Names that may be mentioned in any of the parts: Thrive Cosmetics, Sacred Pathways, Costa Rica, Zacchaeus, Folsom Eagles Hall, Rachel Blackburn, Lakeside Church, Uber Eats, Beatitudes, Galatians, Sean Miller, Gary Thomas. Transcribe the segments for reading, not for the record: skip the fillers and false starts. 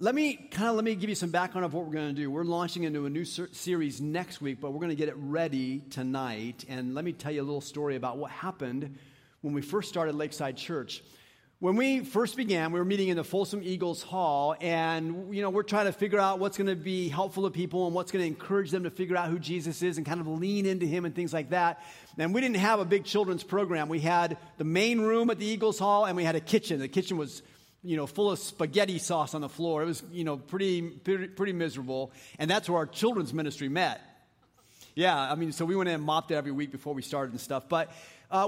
Let me give you some background of what we're going to do. We're launching into a new series next week, but we're going to get it ready tonight. And let me tell you a little story about what happened when we first started Lakeside Church. When we first began, we were meeting in the Folsom Eagles Hall, and we're trying to figure out what's going to be helpful to people and what's going to encourage them to figure out who Jesus is and kind of lean into him and things like that. And we didn't have a big children's program. We had the main room at the Eagles Hall, and we had a kitchen. The kitchen was full of spaghetti sauce on the floor. It was, pretty miserable. And that's where our children's ministry met. Yeah, so we went in and mopped it every week before we started and stuff. But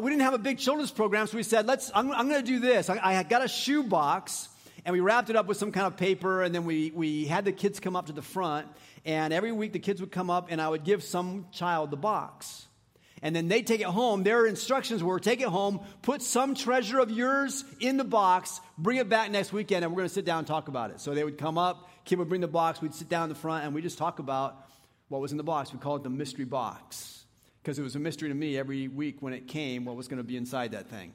we didn't have a big children's program, so we said, I'm going to do this. I got a shoe box, and we wrapped it up with some kind of paper, and then we had the kids come up to the front. And every week the kids would come up, and I would give some child the box. And then they take it home. Their instructions were, take it home, put some treasure of yours in the box, bring it back next weekend, and we're going to sit down and talk about it. So they would come up, kid would bring the box, we'd sit down in the front, and we'd just talk about what was in the box. We called it the mystery box, because it was a mystery to me every week when it came what was going to be inside that thing.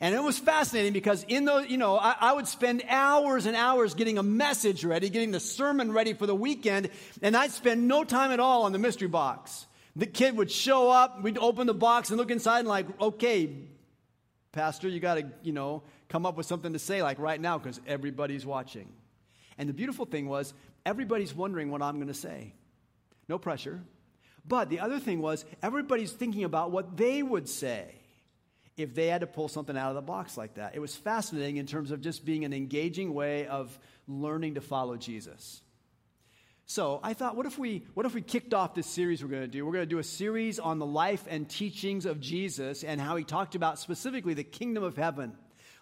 And it was fascinating because in those, I would spend hours and hours getting a message ready, getting the sermon ready for the weekend, and I'd spend no time at all on the mystery box. The kid would show up, we'd open the box and look inside and like, okay, pastor, you got to, come up with something to say like right now because everybody's watching. And the beautiful thing was everybody's wondering what I'm going to say. No pressure. But the other thing was everybody's thinking about what they would say if they had to pull something out of the box like that. It was fascinating in terms of just being an engaging way of learning to follow Jesus. So I thought, what if we kicked off this series we're going to do? We're going to do a series on the life and teachings of Jesus and how he talked about specifically the kingdom of heaven.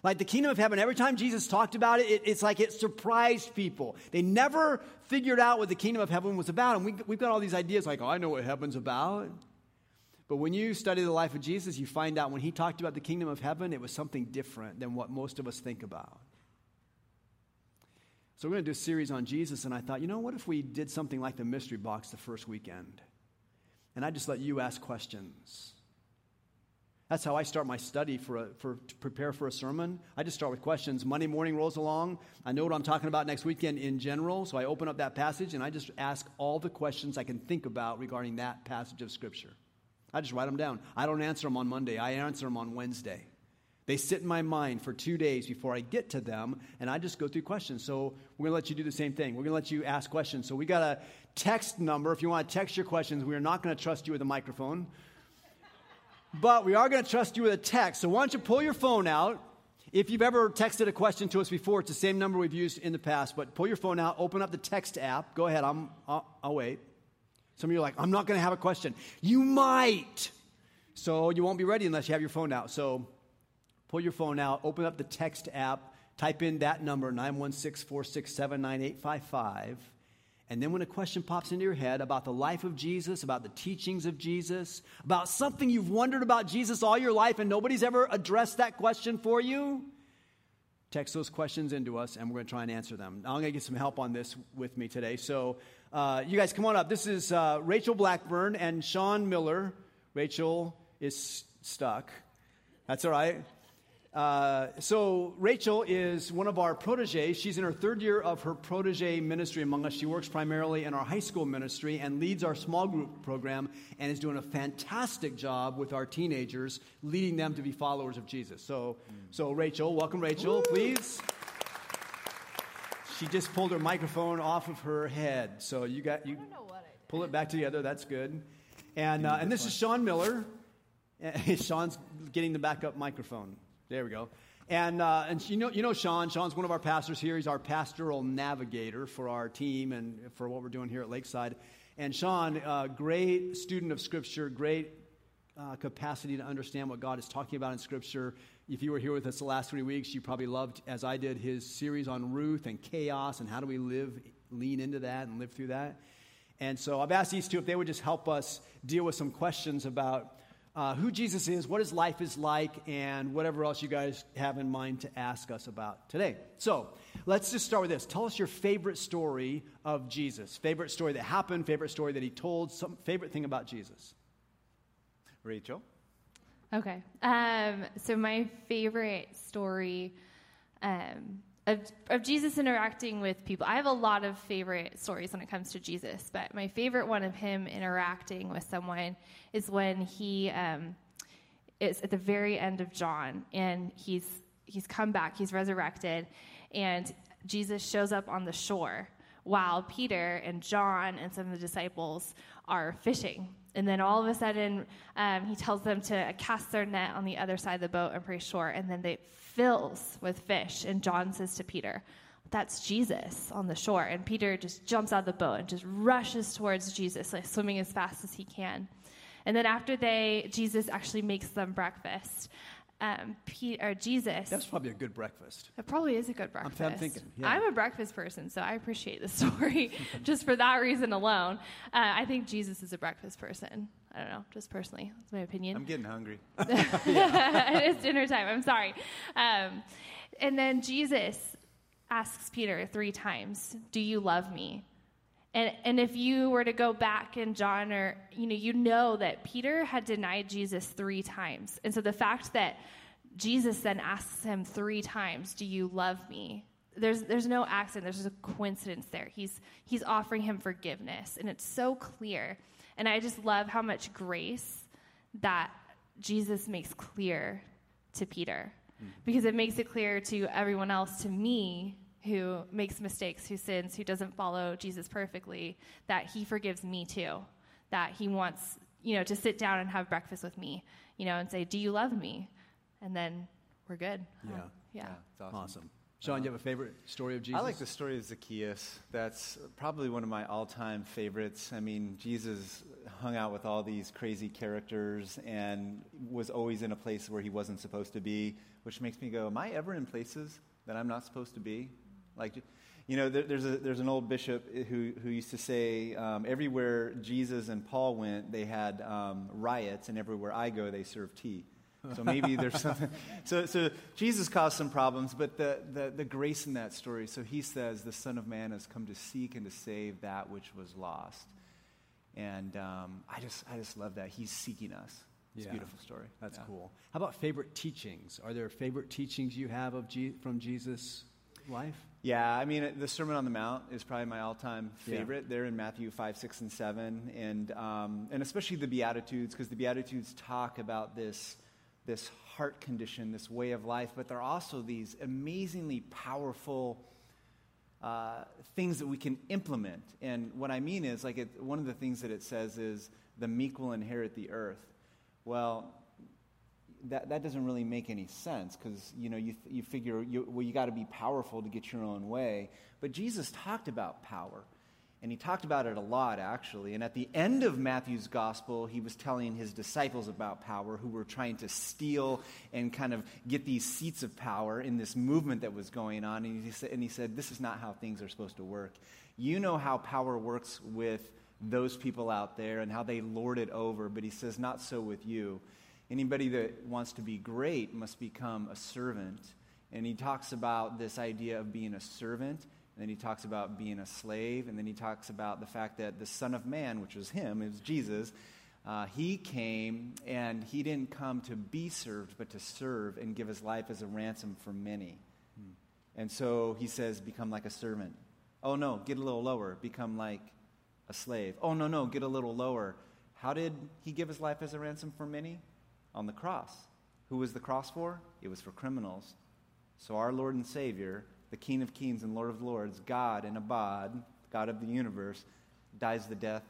Like the kingdom of heaven, every time Jesus talked about it, it's like it surprised people. They never figured out what the kingdom of heaven was about. And we've got all these ideas like, oh, I know what heaven's about. But when you study the life of Jesus, you find out when he talked about the kingdom of heaven, it was something different than what most of us think about. So we're going to do a series on Jesus, and I thought, what if we did something like the mystery box the first weekend? And I just let you ask questions. That's how I start my study to prepare for a sermon. I just start with questions. Monday morning rolls along. I know what I'm talking about next weekend in general, so I open up that passage, and I just ask all the questions I can think about regarding that passage of Scripture. I just write them down. I don't answer them on Monday. I answer them on Wednesday. They sit in my mind for 2 days before I get to them, and I just go through questions. So we're going to let you do the same thing. We're going to let you ask questions. So we got a text number. If you want to text your questions, we are not going to trust you with a microphone. But we are going to trust you with a text. So why don't you pull your phone out. If you've ever texted a question to us before, it's the same number we've used in the past. But pull your phone out. Open up the text app. Go ahead. I'll wait. Some of you are like, I'm not going to have a question. You might. So you won't be ready unless you have your phone out. So pull your phone out, open up the text app, type in that number, 916-467-9855, and then when a question pops into your head about the life of Jesus, about the teachings of Jesus, about something you've wondered about Jesus all your life and nobody's ever addressed that question for you, text those questions into us, and we're going to try and answer them. I'm going to get some help on this with me today. So you guys, come on up. This is Rachel Blackburn and Sean Miller. Rachel is stuck. That's all right. So Rachel is one of our proteges. She's in her third year of her protege ministry among us. She works primarily in our high school ministry and leads our small group program and is doing a fantastic job with our teenagers, leading them to be followers of Jesus. So Rachel, welcome, Rachel, please. She just pulled her microphone off of her head. So you pull it back together. That's good. And this is Sean Miller. Sean's getting the backup microphone. There we go. And you know Sean. Sean's one of our pastors here. He's our pastoral navigator for our team and for what we're doing here at Lakeside. And Sean, great student of Scripture, great capacity to understand what God is talking about in Scripture. If you were here with us the last 3 weeks, you probably loved, as I did, his series on Ruth and chaos and how do we lean into that and live through that. And so I've asked these two if they would just help us deal with some questions about who Jesus is, what his life is like, and whatever else you guys have in mind to ask us about today. So let's just start with this. Tell us your favorite story of Jesus, favorite story that happened, favorite story that he told, some favorite thing about Jesus. Rachel? Okay. So my favorite story of Jesus interacting with people. I have a lot of favorite stories when it comes to Jesus, but my favorite one of him interacting with someone is when he is at the very end of John, and he's come back, he's resurrected, and Jesus shows up on the shore while Peter and John and some of the disciples are fishing. And then all of a sudden, he tells them to cast their net on the other side of the boat and pray shore, and then it fills with fish. And John says to Peter, "That's Jesus on the shore." And Peter just jumps out of the boat and just rushes towards Jesus, like swimming as fast as he can. And then after Jesus actually makes them breakfast. Jesus. That's probably a good breakfast. It probably is a good breakfast. I'm thinking. Yeah. I'm a breakfast person, so I appreciate the story just for that reason alone. I think Jesus is a breakfast person. I don't know, just personally. That's my opinion. I'm getting hungry. It is dinner time. I'm sorry. And then Jesus asks Peter 3 times, "Do you love me?" And if you were to go back in John, or you know that Peter had denied Jesus 3 times. And so the fact that Jesus then asks him 3 times, "Do you love me?" There's no accident. There's just a coincidence there. He's offering him forgiveness, and it's so clear. And I just love how much grace that Jesus makes clear to Peter, because it makes it clear to everyone else, to me, who makes mistakes, who sins, who doesn't follow Jesus perfectly, that he forgives me too, that he wants, to sit down and have breakfast with me, and say, "Do you love me?" And then we're good. Yeah. It's awesome. Sean, do you have a favorite story of Jesus? I like the story of Zacchaeus. That's probably one of my all-time favorites. I mean, Jesus hung out with all these crazy characters and was always in a place where he wasn't supposed to be, which makes me go, am I ever in places that I'm not supposed to be? Like, there's an old bishop who used to say, everywhere Jesus and Paul went, they had riots, and everywhere I go, they serve tea. So maybe there's something. So Jesus caused some problems, but the grace in that story. So he says, the Son of Man has come to seek and to save that which was lost. And I just love that. He's seeking us. It's a beautiful story. That's cool. How about favorite teachings? Are there favorite teachings you have of from Jesus' life? Yeah, I mean, the Sermon on the Mount is probably my all-time favorite. They're in Matthew 5, 6, and 7, and especially the Beatitudes, because the Beatitudes talk about this heart condition, this way of life, but they're also these amazingly powerful things that we can implement. And what I mean is, one of the things that it says is, the meek will inherit the earth. Well, that doesn't really make any sense, because you figure you got to be powerful to get your own way. But Jesus talked about power, and he talked about it a lot, actually. And at the end of Matthew's gospel, he was telling his disciples about power, who were trying to steal and kind of get these seats of power in this movement that was going on. And he said, "This is not how things are supposed to work. You know how power works with those people out there and how they lord it over." But he says, "Not so with you. Anybody that wants to be great must become a servant." And he talks about this idea of being a servant, and then he talks about being a slave, and then he talks about the fact that the Son of Man, which was him, it was Jesus, he came, and he didn't come to be served, but to serve and give his life as a ransom for many. And so he says, become like a servant. Oh, no, get a little lower. Become like a slave. Oh, no, get a little lower. How did he give his life as a ransom for many? On the cross. Who was the cross for? It was for criminals. So our Lord and Savior, the King of Kings and Lord of Lords, God and Abad, God of the universe, dies the death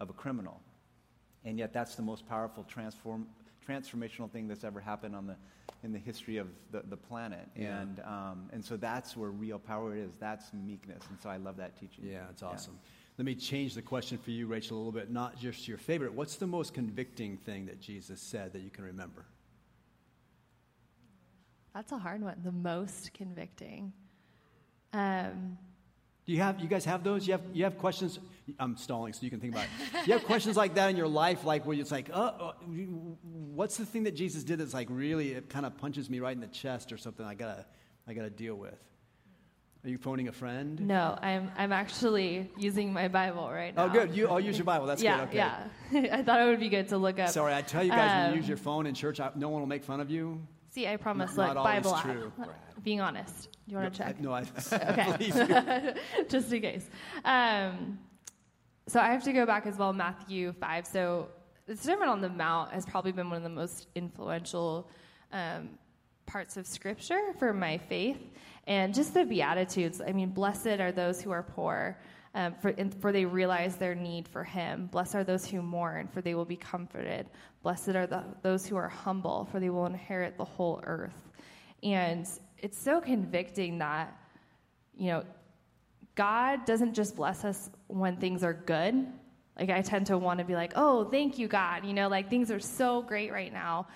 of a criminal. And yet that's the most powerful transformational thing that's ever happened in the history of the planet. Yeah. And so that's where real power is. That's meekness. And so I love that teaching. Yeah, it's awesome. Yeah. Let me change the question for you, Rachel, a little bit. Not just your favorite. What's the most convicting thing that Jesus said that you can remember? That's a hard one. The most convicting. Do you guys have those? You have questions. I'm stalling, so you can think about it. You have questions like that in your life, like where it's like, what's the thing that Jesus did that's like really, it kind of punches me right in the chest or something. I gotta deal with. Are you phoning a friend? No, I'm actually using my Bible right now. Oh, good. I'll use your Bible. That's good. Okay. Yeah, I thought it would be good to look up. Sorry, I tell you guys when you use your phone in church, no one will make fun of you. See, I promise, not like Bible app. Being honest. You want to check? No, I believe you. Just in case. So I have to go back as well, Matthew 5. So the Sermon on the Mount has probably been one of the most influential parts of Scripture for my faith. And just the Beatitudes. I mean, blessed are those who are poor, for they realize their need for him. Blessed are those who mourn, for they will be comforted. Blessed are those who are humble, for they will inherit the whole earth. And it's so convicting that, you know, God doesn't just bless us when things are good. Like, I tend to want to be like, oh, thank you, God. You know, like, things are so great right now.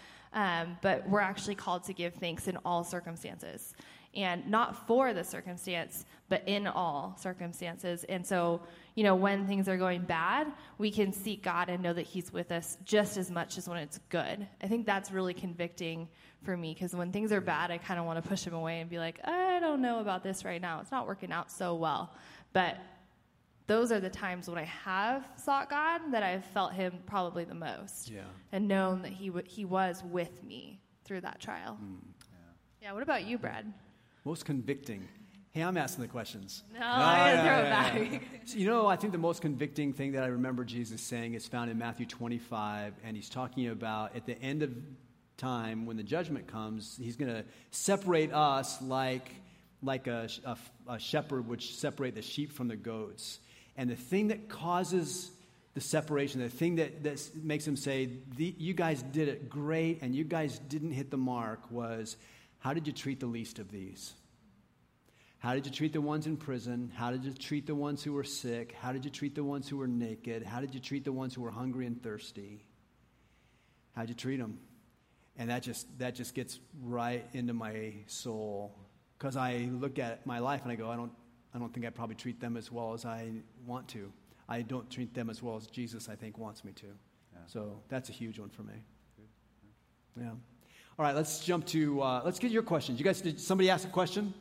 But we're actually called to give thanks in all circumstances. And not for the circumstance, but in all circumstances. And so, you know, when things are going bad, we can seek God and know that he's with us just as much as when it's good. I think that's really convicting for me, because when things are bad, I kind of want to push him away and be like, I don't know about this right now. It's not working out so well. But those are the times when I have sought God that I've felt him probably the most. Yeah. And known that he was with me through that trial. Yeah, what about you, Brad? Most convicting. Hey, I'm asking the questions. No, I'm going to throw it back. Yeah. So, you know, I think the most convicting thing that I remember Jesus saying is found in Matthew 25, and he's talking about at the end of time when the judgment comes, he's going to separate us like a shepherd would separate the sheep from the goats. And the thing that causes the separation, the thing that makes him say, you guys did it great and you guys didn't hit the mark, was, how did you treat the least of these? How did you treat the ones in prison? How did you treat the ones who were sick? How did you treat the ones who were naked? How did you treat the ones who were hungry and thirsty? How'd you treat them? And that just gets right into my soul, because I look at my life and I go, I don't think I probably treat them as well as I want to. I don't treat them as well as Jesus, I think, wants me to. Yeah. So that's a huge one for me. Yeah. All right, let's jump to, let's get your questions. You guys, did somebody ask a question? Did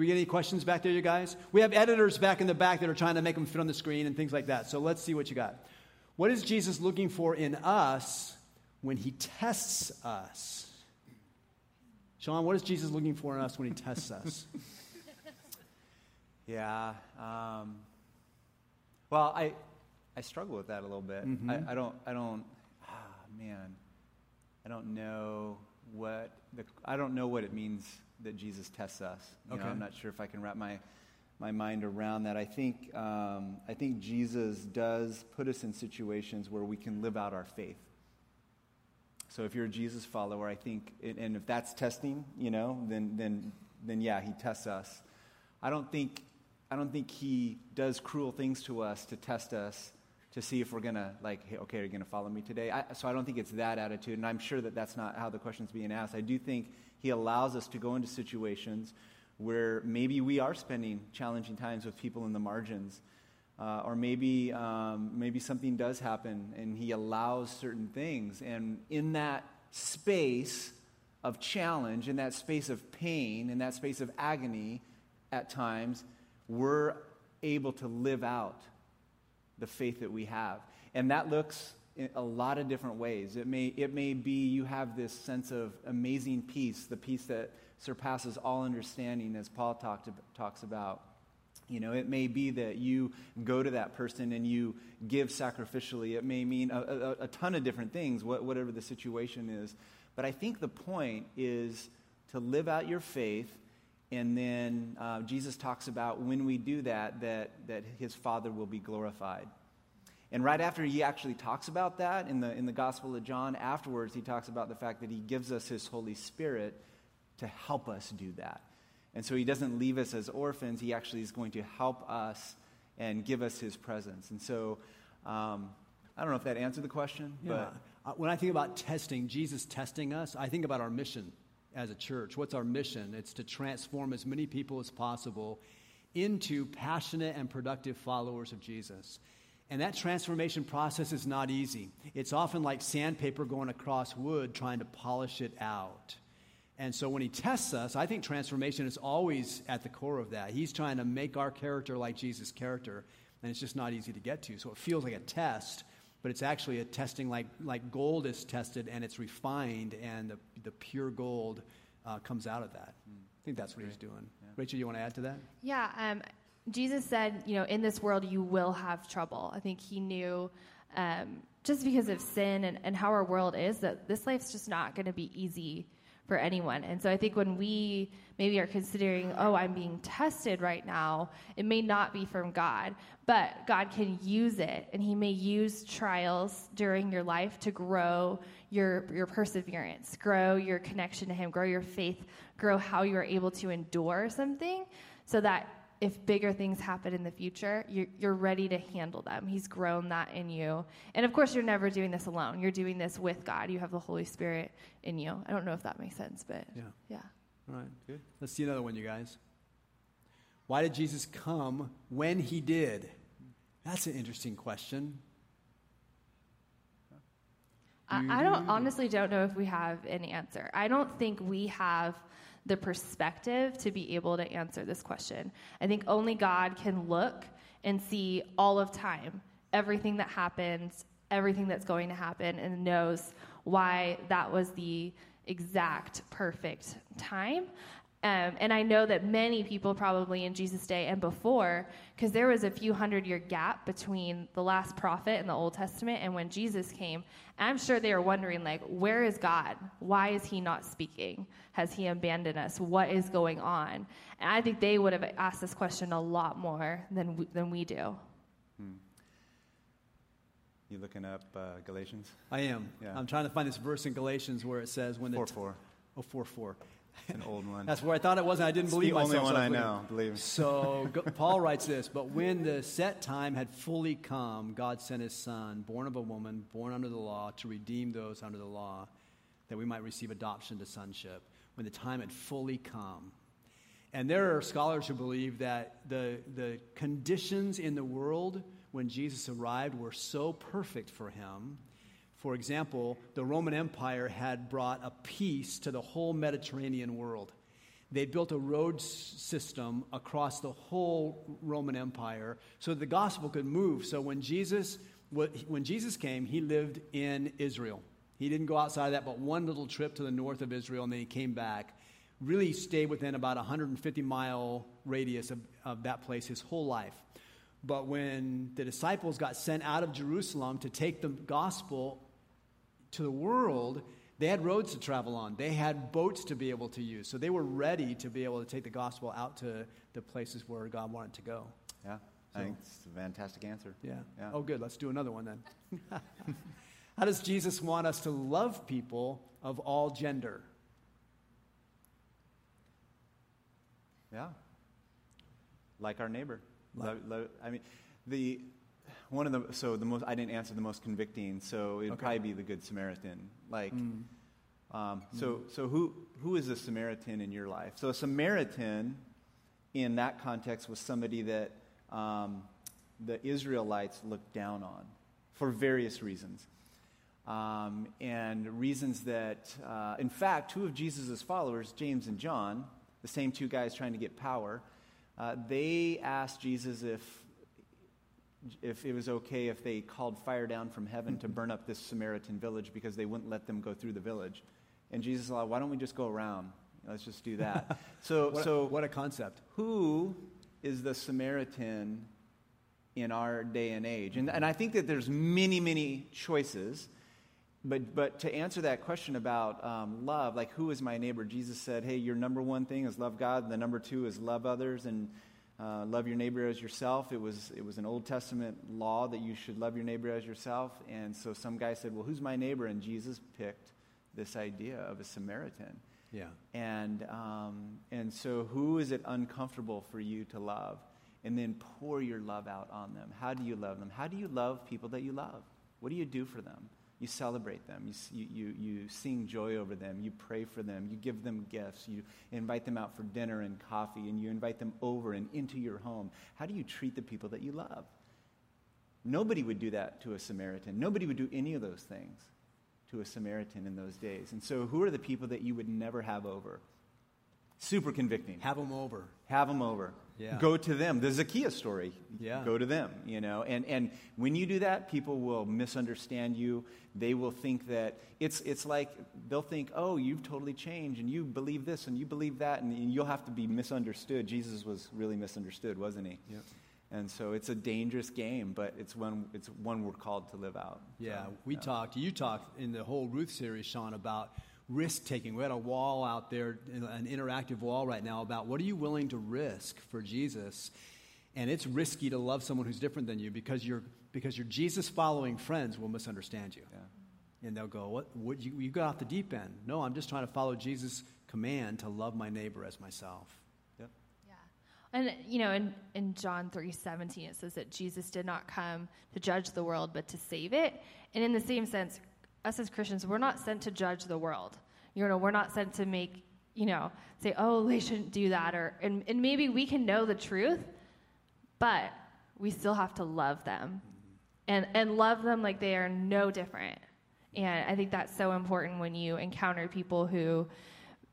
we get any questions back there, you guys? We have editors back in the back that are trying to make them fit on the screen and things like that. So let's see what you got. What is Jesus looking for in us when he tests us? Sean, what is Jesus looking for in us when he tests us? Well, I struggle with that a little bit. Mm-hmm. I don't know what it means that Jesus tests us. You know, I'm not sure if I can wrap my mind around that. I think Jesus does put us in situations where we can live out our faith. So if you're a Jesus follower, I think, and if that's testing, you know, then yeah, he tests us. I don't think he does cruel things to us to test us, to see if we're going to, like, hey, okay, are you going to follow me today? So I don't think it's that attitude, and I'm sure that that's not how the question's being asked. I do think he allows us to go into situations where maybe we are spending challenging times with people in the margins, or maybe something does happen, and he allows certain things. And in that space of challenge, in that space of pain, in that space of agony at times, we're able to live out the faith that we have. And that looks in a lot of different ways. It may be you have this sense of amazing peace, the peace that surpasses all understanding, as Paul talks about. You know, it may be that you go to that person and you give sacrificially. It may mean a ton of different things, whatever the situation is. But I think the point is to live out your faith. And then Jesus talks about when we do that his Father will be glorified. And right after he actually talks about that in the Gospel of John, afterwards he talks about the fact that he gives us his Holy Spirit to help us do that. And so he doesn't leave us as orphans. He actually is going to help us and give us his presence. And so I don't know if that answered the question. Yeah. But when I think about testing, Jesus testing us, I think about our mission. As a church, what's our mission? It's to transform as many people as possible into passionate and productive followers of Jesus. And that transformation process is not easy. It's often like sandpaper going across wood, trying to polish it out. And so when he tests us, I think transformation is always at the core of that. He's trying to make our character like Jesus' character, and it's just not easy to get to. So it feels like a test, but it's actually a testing like gold is tested and it's refined, and the pure gold comes out of that. I think that's what he's doing. Yeah. Rachel, you want to add to that? Yeah. Jesus said, you know, in this world you will have trouble. I think he knew just because of sin and how our world is that this life's just not going to be easy for anyone. And so I think when we maybe are considering, oh, I'm being tested right now, it may not be from God, but God can use it, and he may use trials during your life to grow your perseverance, grow your connection to him, grow your faith, grow how you are able to endure something so that if bigger things happen in the future, you're ready to handle them. He's grown that in you. And, of course, you're never doing this alone. You're doing this with God. You have the Holy Spirit in you. I don't know if that makes sense, but yeah. All right. Good. Let's see another one, you guys. Why did Jesus come when he did? That's an interesting question. I honestly don't know if we have an answer. I don't think we have the perspective to be able to answer this question. I think only God can look and see all of time, everything that happens, everything that's going to happen, and knows why that was the exact perfect time. And I know that many people probably in Jesus' day and before, because there was a few 100-year gap between the last prophet in the Old Testament and when Jesus came, I'm sure they were wondering, like, where is God? Why is he not speaking? Has he abandoned us? What is going on? And I think they would have asked this question a lot more than we do. You looking up Galatians? I am. Yeah. I'm trying to find this verse in Galatians where it says when the 4:4. It's an old one. That's where I thought it was, and I didn't believe myself. It's the only one I know, believe me. So Paul writes this, but when the set time had fully come, God sent his son, born of a woman, born under the law, to redeem those under the law, that we might receive adoption to sonship, when the time had fully come. And there are scholars who believe that the conditions in the world when Jesus arrived were so perfect for him. For example, the Roman Empire had brought a peace to the whole Mediterranean world. They built a road system across the whole Roman Empire so the gospel could move. So when Jesus came, he lived in Israel. He didn't go outside of that, but one little trip to the north of Israel, and then he came back. Really stayed within about a 150-mile radius of that place his whole life. But when the disciples got sent out of Jerusalem to take the gospel to the world, they had roads to travel on. They had boats to be able to use. So they were ready to be able to take the gospel out to the places where God wanted to go. Yeah, I think it's a fantastic answer. Yeah. Oh, good. Let's do another one then. How does Jesus want us to love people of all gender? Yeah. Like our neighbor. I mean, I didn't answer the most convicting, so it'd probably be the Good Samaritan. Like, so who is a Samaritan in your life? So a Samaritan, in that context, was somebody that the Israelites looked down on for various reasons, and reasons that, in fact, two of Jesus' followers, James and John, the same two guys trying to get power. They asked Jesus if it was okay if they called fire down from heaven to burn up this Samaritan village because they wouldn't let them go through the village. And Jesus said, why don't we just go around? Let's just do that. So what a concept. Who is the Samaritan in our day and age? And I think that there's many, many choices. But to answer that question about love, like who is my neighbor? Jesus said, hey, your number one thing is love God. The number two is love others and love your neighbor as yourself. It was an Old Testament law that you should love your neighbor as yourself. And so some guy said, well, who's my neighbor? And Jesus picked this idea of a Samaritan. Yeah. And so who is it uncomfortable for you to love? And then pour your love out on them. How do you love them? How do you love people that you love? What do you do for them? You celebrate them. You sing joy over them. You pray for them. You give them gifts. You invite them out for dinner and coffee, and you invite them over and into your home. How do you treat the people that you love? Nobody would do that to a Samaritan. Nobody would do any of those things to a Samaritan in those days. And so who are the people that you would never have over? Super convicting. Have them over. Yeah. Go to them. The Zacchaeus story. Yeah. Go to them, you know. And when you do that, people will misunderstand you. They will think that it's like they'll think, oh, you've totally changed, and you believe this, and you believe that, and you'll have to be misunderstood. Jesus was really misunderstood, wasn't he? Yeah. And so it's a dangerous game, but it's one we're called to live out. Yeah, so, you talked in the whole Ruth series, Sean, about risk-taking. We had a wall out there, an interactive wall right now about what are you willing to risk for Jesus? And it's risky to love someone who's different than you because your Jesus-following friends will misunderstand you. Yeah. And they'll go, "What you got off the deep end." No, I'm just trying to follow Jesus' command to love my neighbor as myself. And, you know, in John 3:17, it says that Jesus did not come to judge the world, but to save it. And in the same sense, us as Christians, we're not sent to judge the world. You know, we're not sent to make, you know, say, oh, they shouldn't do that. And maybe we can know the truth, but we still have to love them and love them like they are no different. And I think that's so important when you encounter people who,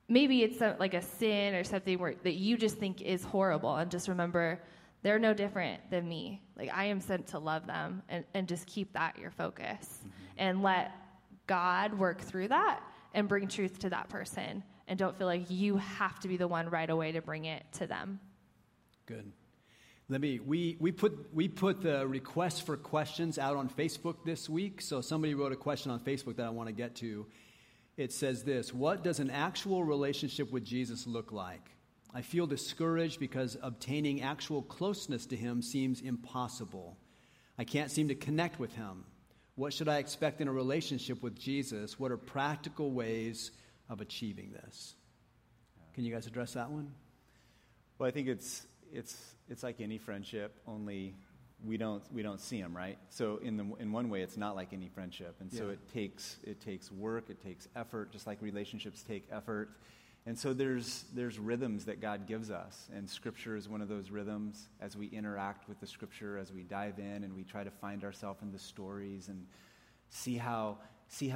maybe it's like a sin or something that you just think is horrible, and just remember they're no different than me. Like, I am sent to love them, and just keep that your focus, mm-hmm. and let God work through that and bring truth to that person, and don't feel like you have to be the one right away to bring it to them. Good. We put the request for questions out on Facebook this week. So somebody wrote a question on Facebook that I want to get to. It says this: what does an actual relationship with Jesus look like? I feel discouraged because obtaining actual closeness to him seems impossible. I can't seem to connect with him. What should I expect in a relationship with Jesus? What are practical ways of achieving this? Can you guys address that one? Well, I think it's like any friendship, only we don't see them, right? So in one way, it's not like any friendship, and so it takes work, it takes effort, just like relationships take effort. And so there's rhythms that God gives us, and Scripture is one of those rhythms. As we interact with the Scripture, as we dive in and we try to find ourselves in the stories and see how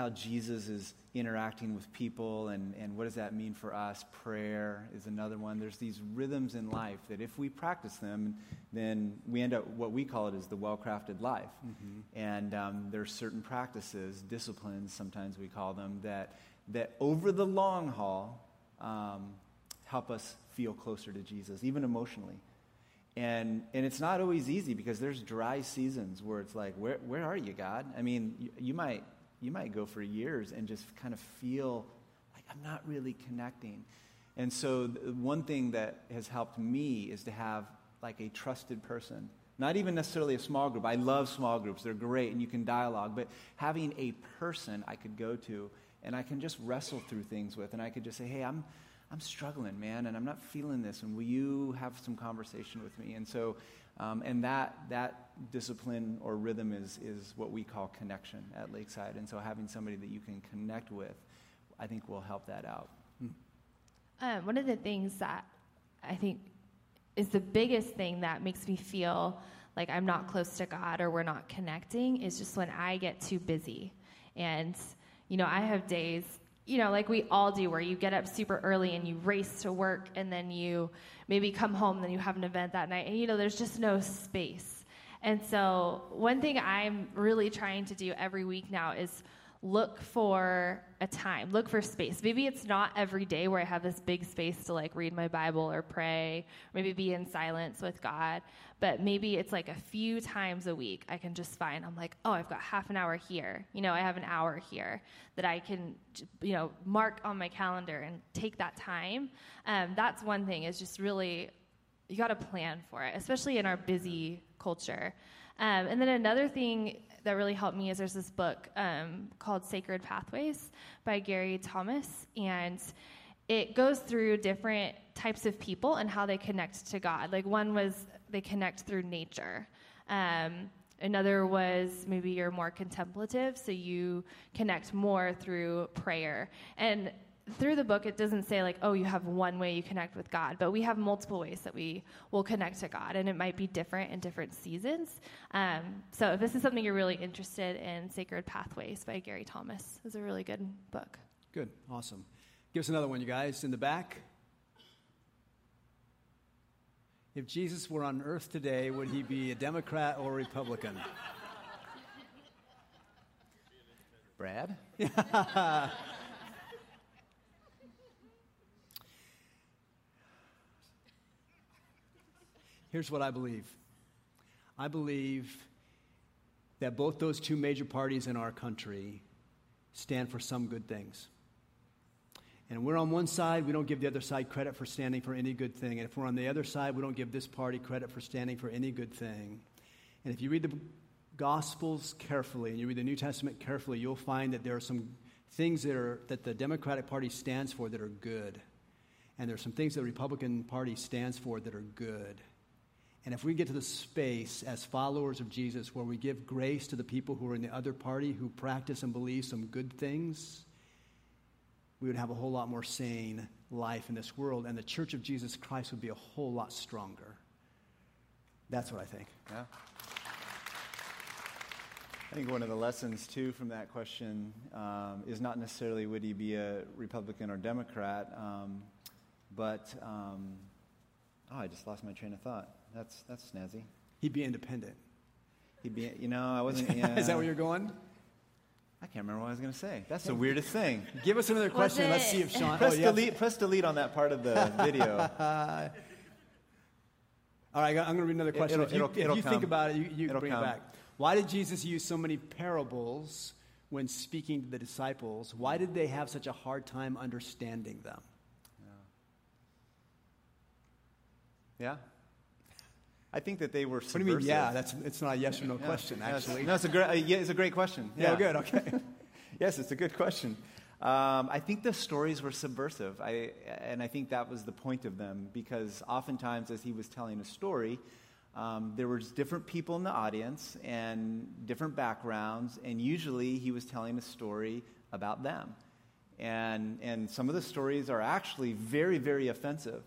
Jesus is interacting with people, and what does that mean for us? Prayer is another one. There's these rhythms in life that if we practice them, then we end up, what we call it is the well-crafted life. Mm-hmm. And there are certain practices, disciplines sometimes we call them, that over the long haul help us feel closer to Jesus, even emotionally. And it's not always easy because there's dry seasons where it's like, where are you, God? I mean, you might go for years and just kind of feel like I'm not really connecting. And so one thing that has helped me is to have like a trusted person, not even necessarily a small group. I love small groups. They're great and you can dialogue, but having a person I could go to and I can just wrestle through things with, and I could just say, hey, I'm struggling, man, and I'm not feeling this, and will you have some conversation with me? And so and that discipline or rhythm is what we call connection at Lakeside. And so having somebody that you can connect with, I think, will help that out. One of the things that I think is the biggest thing that makes me feel like I'm not close to God or we're not connecting is just when I get too busy. And, you know, I have days, you know, like we all do, where you get up super early and you race to work, and then you maybe come home, then you have an event that night, and, you know, there's just no space. And so one thing I'm really trying to do every week now is look for a time, look for space. Maybe it's not every day where I have this big space to like read my Bible or pray, maybe be in silence with God, but maybe it's like a few times a week I can just find, I'm like, oh, I've got half an hour here. You know, I have an hour here that I can, you know, mark on my calendar and take that time. That's one thing, is just really, you got to plan for it, especially in our busy culture. And then another thing that really helped me is there's this book called Sacred Pathways by Gary Thomas, and it goes through different types of people and how they connect to God. Like, one was they connect through nature. Another was maybe you're more contemplative, so you connect more through prayer. And through the book, it doesn't say, like, oh, you have one way you connect with God, but we have multiple ways that we will connect to God, and it might be different in different seasons. So if this is something you're really interested in, Sacred Pathways by Gary Thomas is a really good book. Good. Awesome. Give us another one, you guys, in the back. If Jesus were on earth today, would he be a Democrat or Republican? Brad? Here's what I believe. I believe that both those two major parties in our country stand for some good things. And we're on one side, we don't give the other side credit for standing for any good thing. And if we're on the other side, we don't give this party credit for standing for any good thing. And if you read the Gospels carefully, and you read the New Testament carefully, you'll find that there are some things that the Democratic Party stands for that are good. And there are some things that the Republican Party stands for that are good. And if we get to the space as followers of Jesus where we give grace to the people who are in the other party who practice and believe some good things, we would have a whole lot more sane life in this world, and the Church of Jesus Christ would be a whole lot stronger. That's what I think. Yeah. I think one of the lessons, too, from that question is not necessarily would he be a Republican or Democrat, I just lost my train of thought. That's snazzy. He'd be independent. I wasn't... Yeah. Is that where you're going? I can't remember what I was going to say. That's the weirdest thing. Give us another question. Let's see if Sean... Press delete on that part of the video. All right, I'm going to read another question. If you think about it, you can bring it back. Why did Jesus use so many parables when speaking to the disciples? Why did they have such a hard time understanding them? Yeah? I think that they were subversive. What do you mean, yeah? It's not a yes or no question, actually. No, it's a great question. Yeah, good, okay. Yes, it's a good question. I think the stories were subversive, and I think that was the point of them, because oftentimes as he was telling a story, there were different people in the audience and different backgrounds, and usually he was telling a story about them. And some of the stories are actually very, very offensive.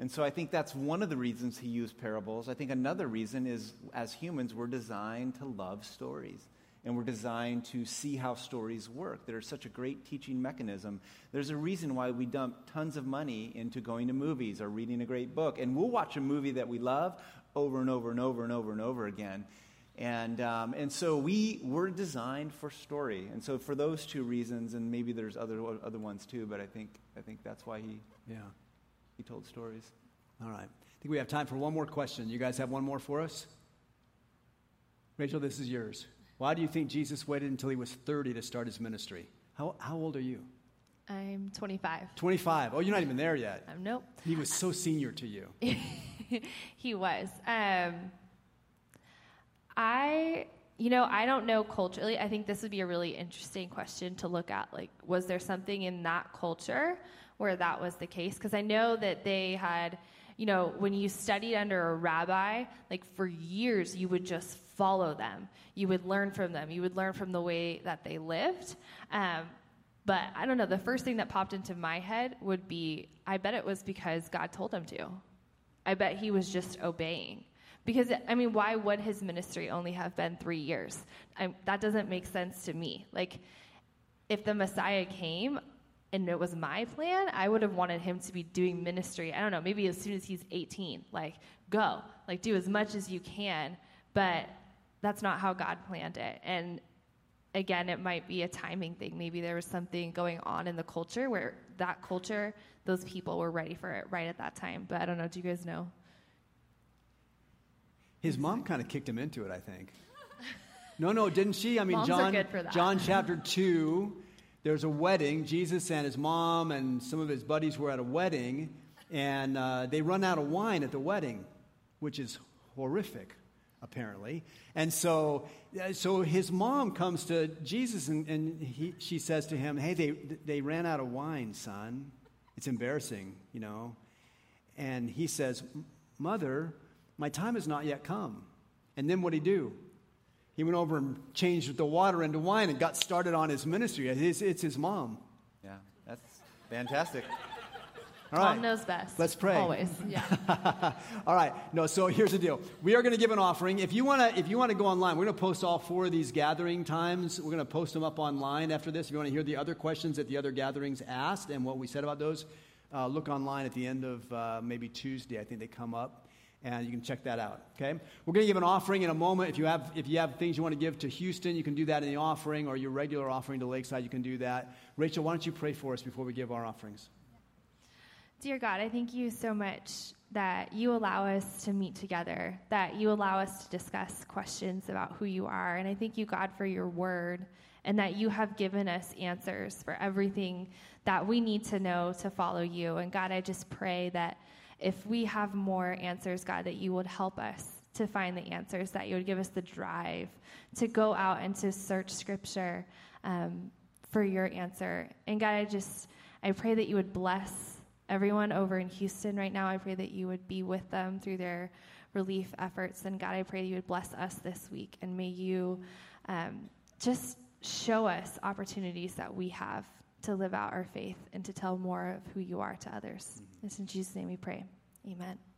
And so I think that's one of the reasons he used parables. I think another reason is, as humans, we're designed to love stories. And we're designed to see how stories work. They're such a great teaching mechanism. There's a reason why we dump tons of money into going to movies or reading a great book. And we'll watch a movie that we love over and over and over and over and over again. And so we're designed for story. And so for those two reasons, and maybe there's other ones too, but I think that's why he... Yeah. He told stories. All right. I think we have time for one more question. You guys have one more for us? Rachel, this is yours. Why do you think Jesus waited until he was 30 to start his ministry? How old are you? I'm 25. 25. Oh, you're not even there yet. Nope. He was so senior to you. He was. I don't know culturally. I think this would be a really interesting question to look at. Like, was there something in that culture where that was the case? Because I know that they had, when you studied under a rabbi, like for years, you would just follow them. You would learn from them. You would learn from the way that they lived. But I don't know. The first thing that popped into my head would be, I bet it was because God told him to. I bet he was just obeying. Because, why would his ministry only have been 3 years? That doesn't make sense to me. Like, if the Messiah came... and it was my plan, I would have wanted him to be doing ministry. I don't know, maybe as soon as he's 18, go. Do as much as you can. But that's not how God planned it. And again, it might be a timing thing. Maybe there was something going on in the culture where that culture, those people were ready for it right at that time. But I don't know, do you guys know? His mom kind of kicked him into it, I think. No, didn't she? Moms are good for that. John chapter 2... There's a wedding. Jesus and his mom and some of his buddies were at a wedding, and they run out of wine at the wedding, which is horrific, apparently. And so his mom comes to Jesus, and she says to him, "Hey, they ran out of wine, son. It's embarrassing, And he says, "Mother, my time has not yet come." And then what'd he do? He went over and changed the water into wine and got started on his ministry. It's his mom. Yeah, that's fantastic. All right. Mom knows best. Let's pray. Always. Yeah. All right. No, so here's the deal. We are going to give an offering. If you want to go online, we're going to post all four of these gathering times. We're going to post them up online after this. If you want to hear the other questions that the other gatherings asked and what we said about those, look online at the end of maybe Tuesday. I think they come up. and you can check that out, okay? We're going to give an offering in a moment. If you have things you want to give to Houston, you can do that in the offering, or your regular offering to Lakeside, you can do that. Rachel, why don't you pray for us before we give our offerings? Dear God, I thank you so much that you allow us to meet together, that you allow us to discuss questions about who you are. And I thank you, God, for your word, and that you have given us answers for everything that we need to know to follow you. And God, I just pray that if we have more answers, God, that you would help us to find the answers, that you would give us the drive to go out and to search Scripture for your answer. And God, I pray that you would bless everyone over in Houston right now. I pray that you would be with them through their relief efforts. And God, I pray that you would bless us this week. And may you just show us opportunities that we have to live out our faith and to tell more of who you are to others. It's in Jesus' name we pray. Amen.